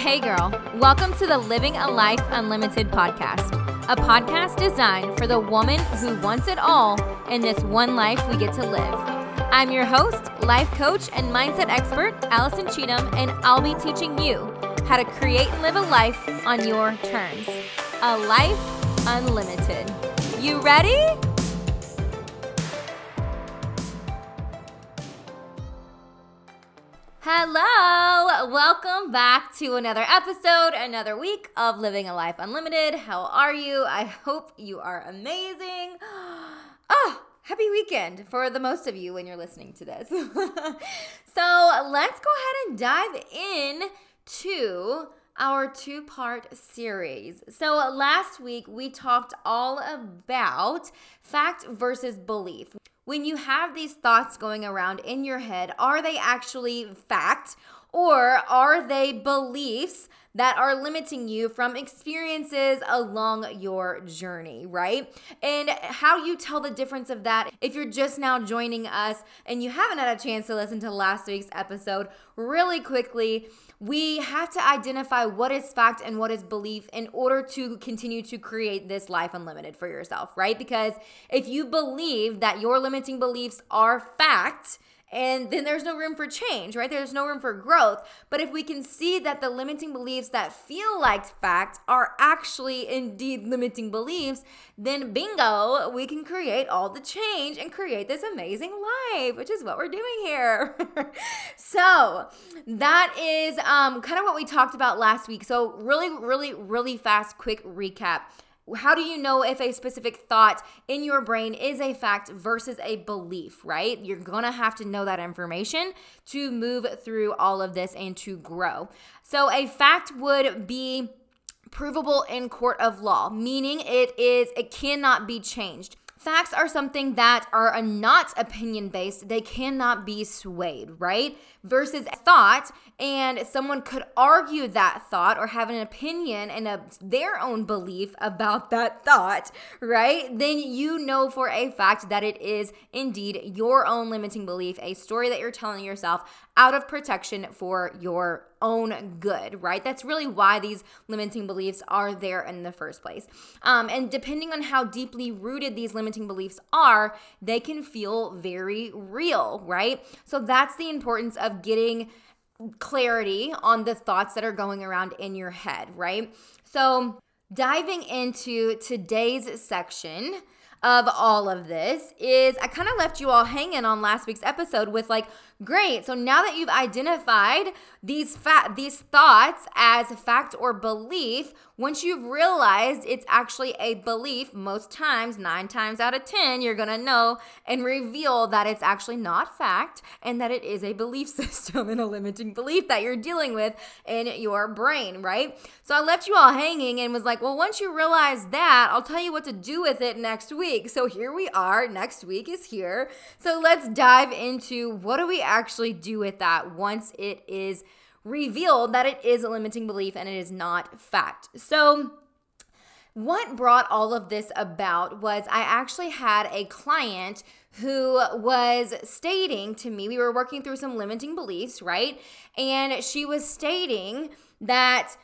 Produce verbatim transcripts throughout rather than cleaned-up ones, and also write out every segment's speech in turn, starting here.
Hey girl, welcome to the Living a Life Unlimited podcast, a podcast designed for the woman who wants it all in this one life we get to live. I'm your host, life coach, and mindset expert, Allison Cheatham, and I'll be teaching you how to create and live a life on your terms. A life unlimited. You ready? Hello, welcome back to another episode, another week of Living a Life Unlimited. How are you? I hope you are amazing. Oh, happy weekend for the most of you when you're listening to this. So let's go ahead and dive in to our two-part series. So last week we talked all about fact versus belief. When you have these thoughts going around in your head, are they actually fact or are they beliefs that are limiting you from experiences along your journey, right? And how you tell the difference of that, if you're just now joining us and you haven't had a chance to listen to last week's episode, really quickly, we have to identify what is fact and what is belief in order to continue to create this life unlimited for yourself, right? Because if you believe that your limiting beliefs are fact, and then there's no room for change, right? There's no room for growth. But if we can see that the limiting beliefs that feel like fact are actually indeed limiting beliefs, then bingo, we can create all the change and create this amazing life, which is what we're doing here. So that is um, kind of what we talked about last week. So really, really, really fast, quick recap. How do you know if a specific thought in your brain is a fact versus a belief, right? You're going to have to know that information to move through all of this and to grow. So a fact would be provable in court of law, meaning it is, it cannot be changed. Facts are something that are not opinion-based. They cannot be swayed, right? Versus thought, and someone could argue that thought or have an opinion and a, their own belief about that thought, right? Then you know for a fact that it is indeed your own limiting belief, a story that you're telling yourself out of protection for your own good, right? That's really why these limiting beliefs are there in the first place. Um, and depending on how deeply rooted these limiting beliefs are, they can feel very real, right? So that's the importance of getting clarity on the thoughts that are going around in your head, right? So diving into today's section of all of this is I kind of left you all hanging on last week's episode with like, great, so now that you've identified these fa- these thoughts as fact or belief, once you've realized it's actually a belief, most times, nine times out of ten, you're gonna know and reveal that it's actually not fact and that it is a belief system and a limiting belief that you're dealing with in your brain, right? So I left you all hanging and was like, well, once you realize that, I'll tell you what to do with it next week. So here we are. Next week is here. So let's dive into what do we actually do with that once it is revealed that it is a limiting belief and it is not fact. So what brought all of this about was I actually had a client who was stating to me, we were working through some limiting beliefs, right? And she was stating that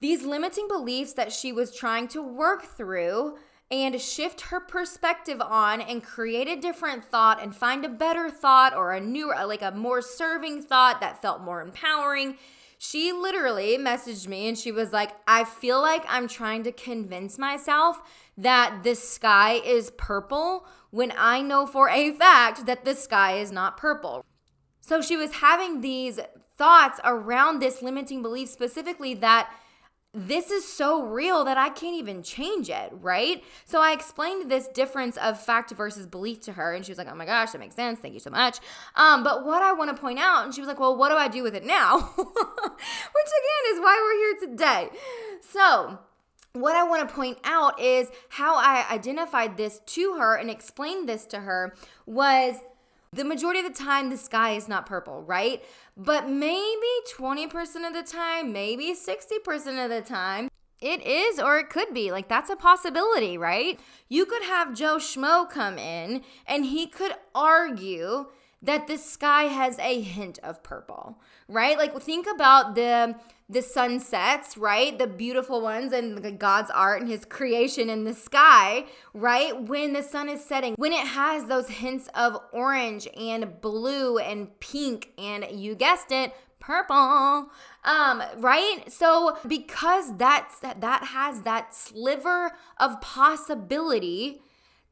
these limiting beliefs that she was trying to work through and shift her perspective on and create a different thought and find a better thought or a new, like a more serving thought that felt more empowering. She literally messaged me and she was like, I feel like I'm trying to convince myself that the sky is purple when I know for a fact that the sky is not purple. So she was having these thoughts around this limiting belief specifically that this is so real that I can't even change it, right? So I explained this difference of fact versus belief to her, and she was like, oh my gosh, that makes sense. Thank you so much. Um, but what I want to point out, and she was like, well, what do I do with it now? Which again is why we're here today. So what I want to point out is how I identified this to her and explained this to her was the majority of the time, the sky is not purple, right? But maybe twenty percent of the time, maybe sixty percent of the time, it is or it could be. Like, that's a possibility, right? You could have Joe Schmo come in and he could argue that the sky has a hint of purple, right? Like, think about the the sunsets, right? The beautiful ones and God's art and his creation in the sky, right? When the sun is setting, when it has those hints of orange and blue and pink and, you guessed it, purple, um, right? So because that's, that has that sliver of possibility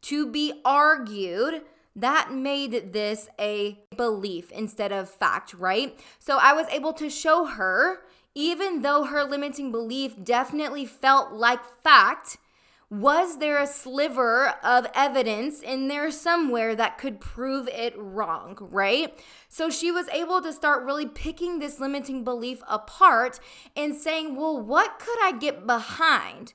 to be argued, that made this a belief instead of fact, right? So I was able to show her, even though her limiting belief definitely felt like fact, was there a sliver of evidence in there somewhere that could prove it wrong, right? So she was able to start really picking this limiting belief apart and saying, well, what could I get behind,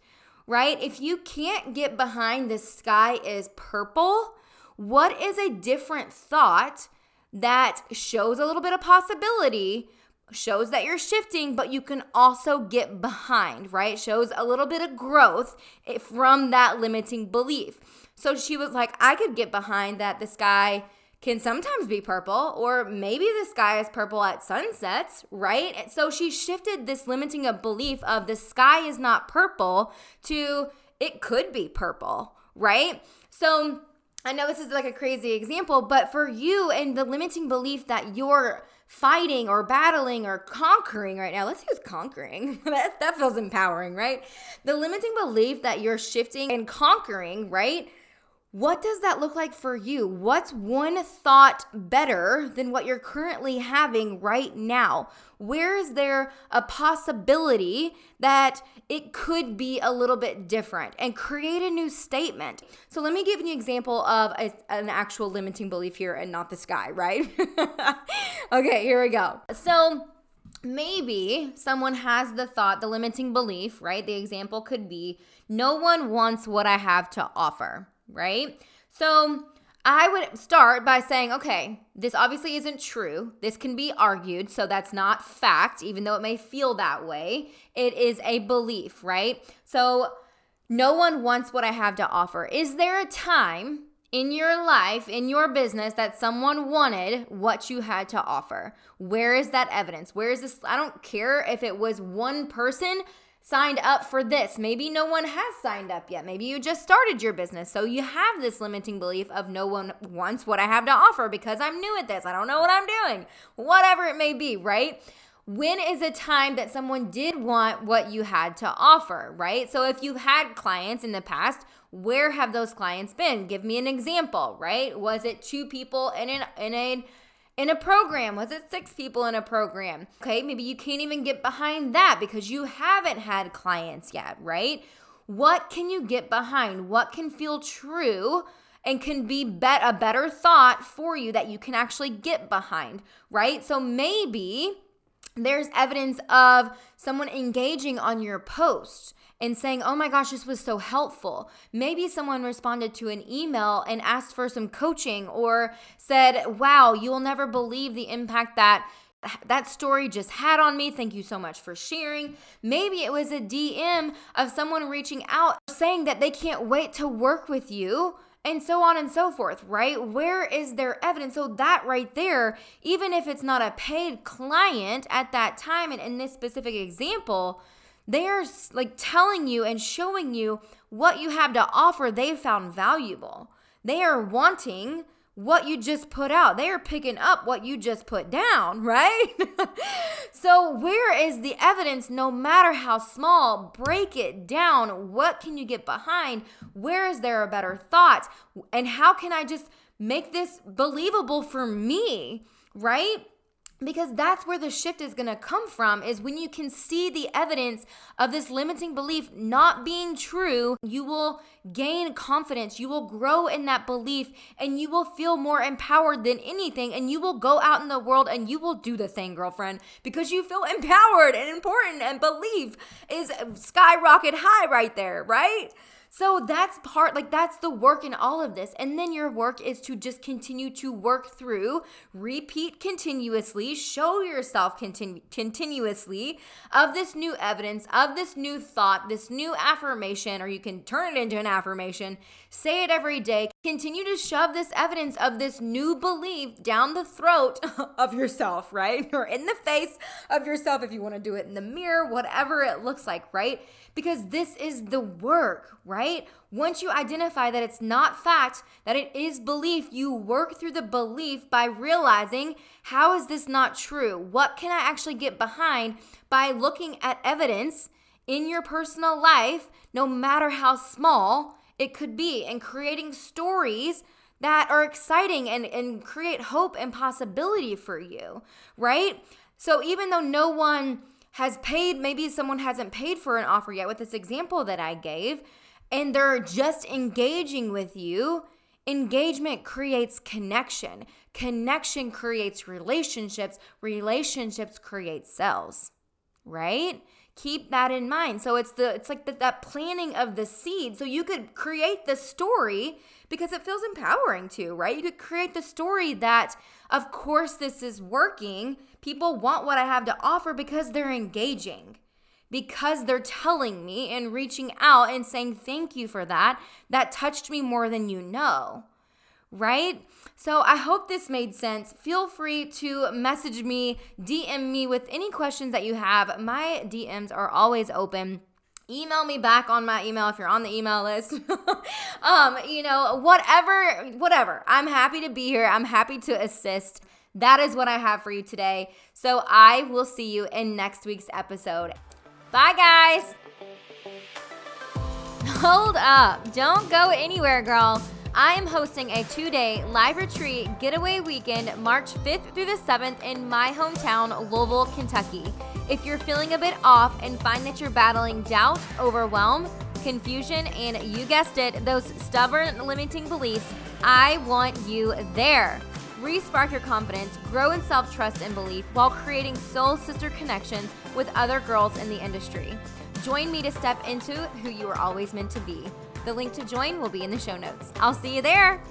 right? If you can't get behind the sky is purple, what is a different thought that shows a little bit of possibility, shows that you're shifting, but you can also get behind, right? Shows a little bit of growth from that limiting belief. So she was like, I could get behind that the sky can sometimes be purple, or maybe the sky is purple at sunsets, right? So she shifted this limiting of belief of the sky is not purple to it could be purple, right? So I know this is like a crazy example, but for you and the limiting belief that you're fighting or battling or conquering right now, let's use conquering, that, that feels empowering, right? The limiting belief that you're shifting and conquering, right? What does that look like for you? What's one thought better than what you're currently having right now? Where is there a possibility that it could be a little bit different? And create a new statement. So let me give you an example of a, an actual limiting belief here and not the sky, right? Okay, here we go. So maybe someone has the thought, the limiting belief, right? The example could be, no one wants what I have to offer. Right? So I would start by saying, okay, this obviously isn't true. This can be argued. So that's not fact, even though it may feel that way. It is a belief, right? So no one wants what I have to offer. Is there a time in your life, in your business, that someone wanted what you had to offer? Where is that evidence? Where is this? I don't care if it was one person signed up for this. Maybe no one has signed up yet. Maybe you just started your business. So you have this limiting belief of no one wants what I have to offer because I'm new at this. I don't know what I'm doing. Whatever it may be, right? When is a time that someone did want what you had to offer, right? So if you've had clients in the past, where have those clients been? Give me an example, right? Was it two people in an in a in a program? Was it six people in a program? Okay, maybe you can't even get behind that because you haven't had clients yet, right? What can you get behind? What can feel true and can be bet a better thought for you that you can actually get behind, right? So maybe there's evidence of someone engaging on your post and saying, oh my gosh, this was so helpful. Maybe someone responded to an email and asked for some coaching or said, wow, you will never believe the impact that that story just had on me. Thank you so much for sharing. Maybe it was a D M of someone reaching out saying that they can't wait to work with you, and so on and so forth, right? Where is there evidence? So that right there, even if it's not a paid client at that time, and in this specific example, they're like telling you and showing you what you have to offer they found valuable. They are wanting what you just put out. They are picking up what you just put down, right? So where is the evidence? No matter how small, break it down. What can you get behind? Where is there a better thought? And how can I just make this believable for me, right? Because that's where the shift is going to come from, is when you can see the evidence of this limiting belief not being true, you will gain confidence, you will grow in that belief, and you will feel more empowered than anything, and you will go out in the world and you will do the thing, girlfriend, because you feel empowered and important, and belief is skyrocket high right there, right? So that's part, like that's the work in all of this. And then your work is to just continue to work through, repeat continuously, show yourself continu- continuously of this new evidence, of this new thought, this new affirmation, or you can turn it into an affirmation, say it every day, continue to shove this evidence of this new belief down the throat of yourself, right? Or in the face of yourself if you want to do it in the mirror, whatever it looks like, right? Because this is the work, right? Once you identify that it's not fact, that it is belief, you work through the belief by realizing, how is this not true? What can I actually get behind by looking at evidence in your personal life, no matter how small it could be, and creating stories that are exciting and, and create hope and possibility for you, right? So even though no one has paid, maybe someone hasn't paid for an offer yet with this example that I gave, and they're just engaging with you, engagement creates connection. Connection creates relationships. Relationships create sales, right? Keep that in mind. So it's the it's like the, that planting of the seed. So you could create the story because it feels empowering too, right? You could create the story that, of course, this is working. People want what I have to offer because they're engaging, because they're telling me and reaching out and saying thank you for that. That touched me more than you know, right? So I hope this made sense. Feel free to message me, D M me with any questions that you have. My D Ms are always open. Email me back on my email if you're on the email list. um, you know, whatever, whatever. I'm happy to be here. I'm happy to assist. That is what I have for you today. So I will see you in next week's episode. Bye, guys. Hold up. Don't go anywhere, girl. I am hosting a two-day live retreat getaway weekend March fifth through the seventh in my hometown, Louisville, Kentucky. If you're feeling a bit off and find that you're battling doubt, overwhelm, confusion, and you guessed it, those stubborn, limiting beliefs, I want you there. Re-spark your confidence, grow in self-trust and belief while creating soul sister connections with other girls in the industry. Join me to step into who you were always meant to be. The link to join will be in the show notes. I'll see you there.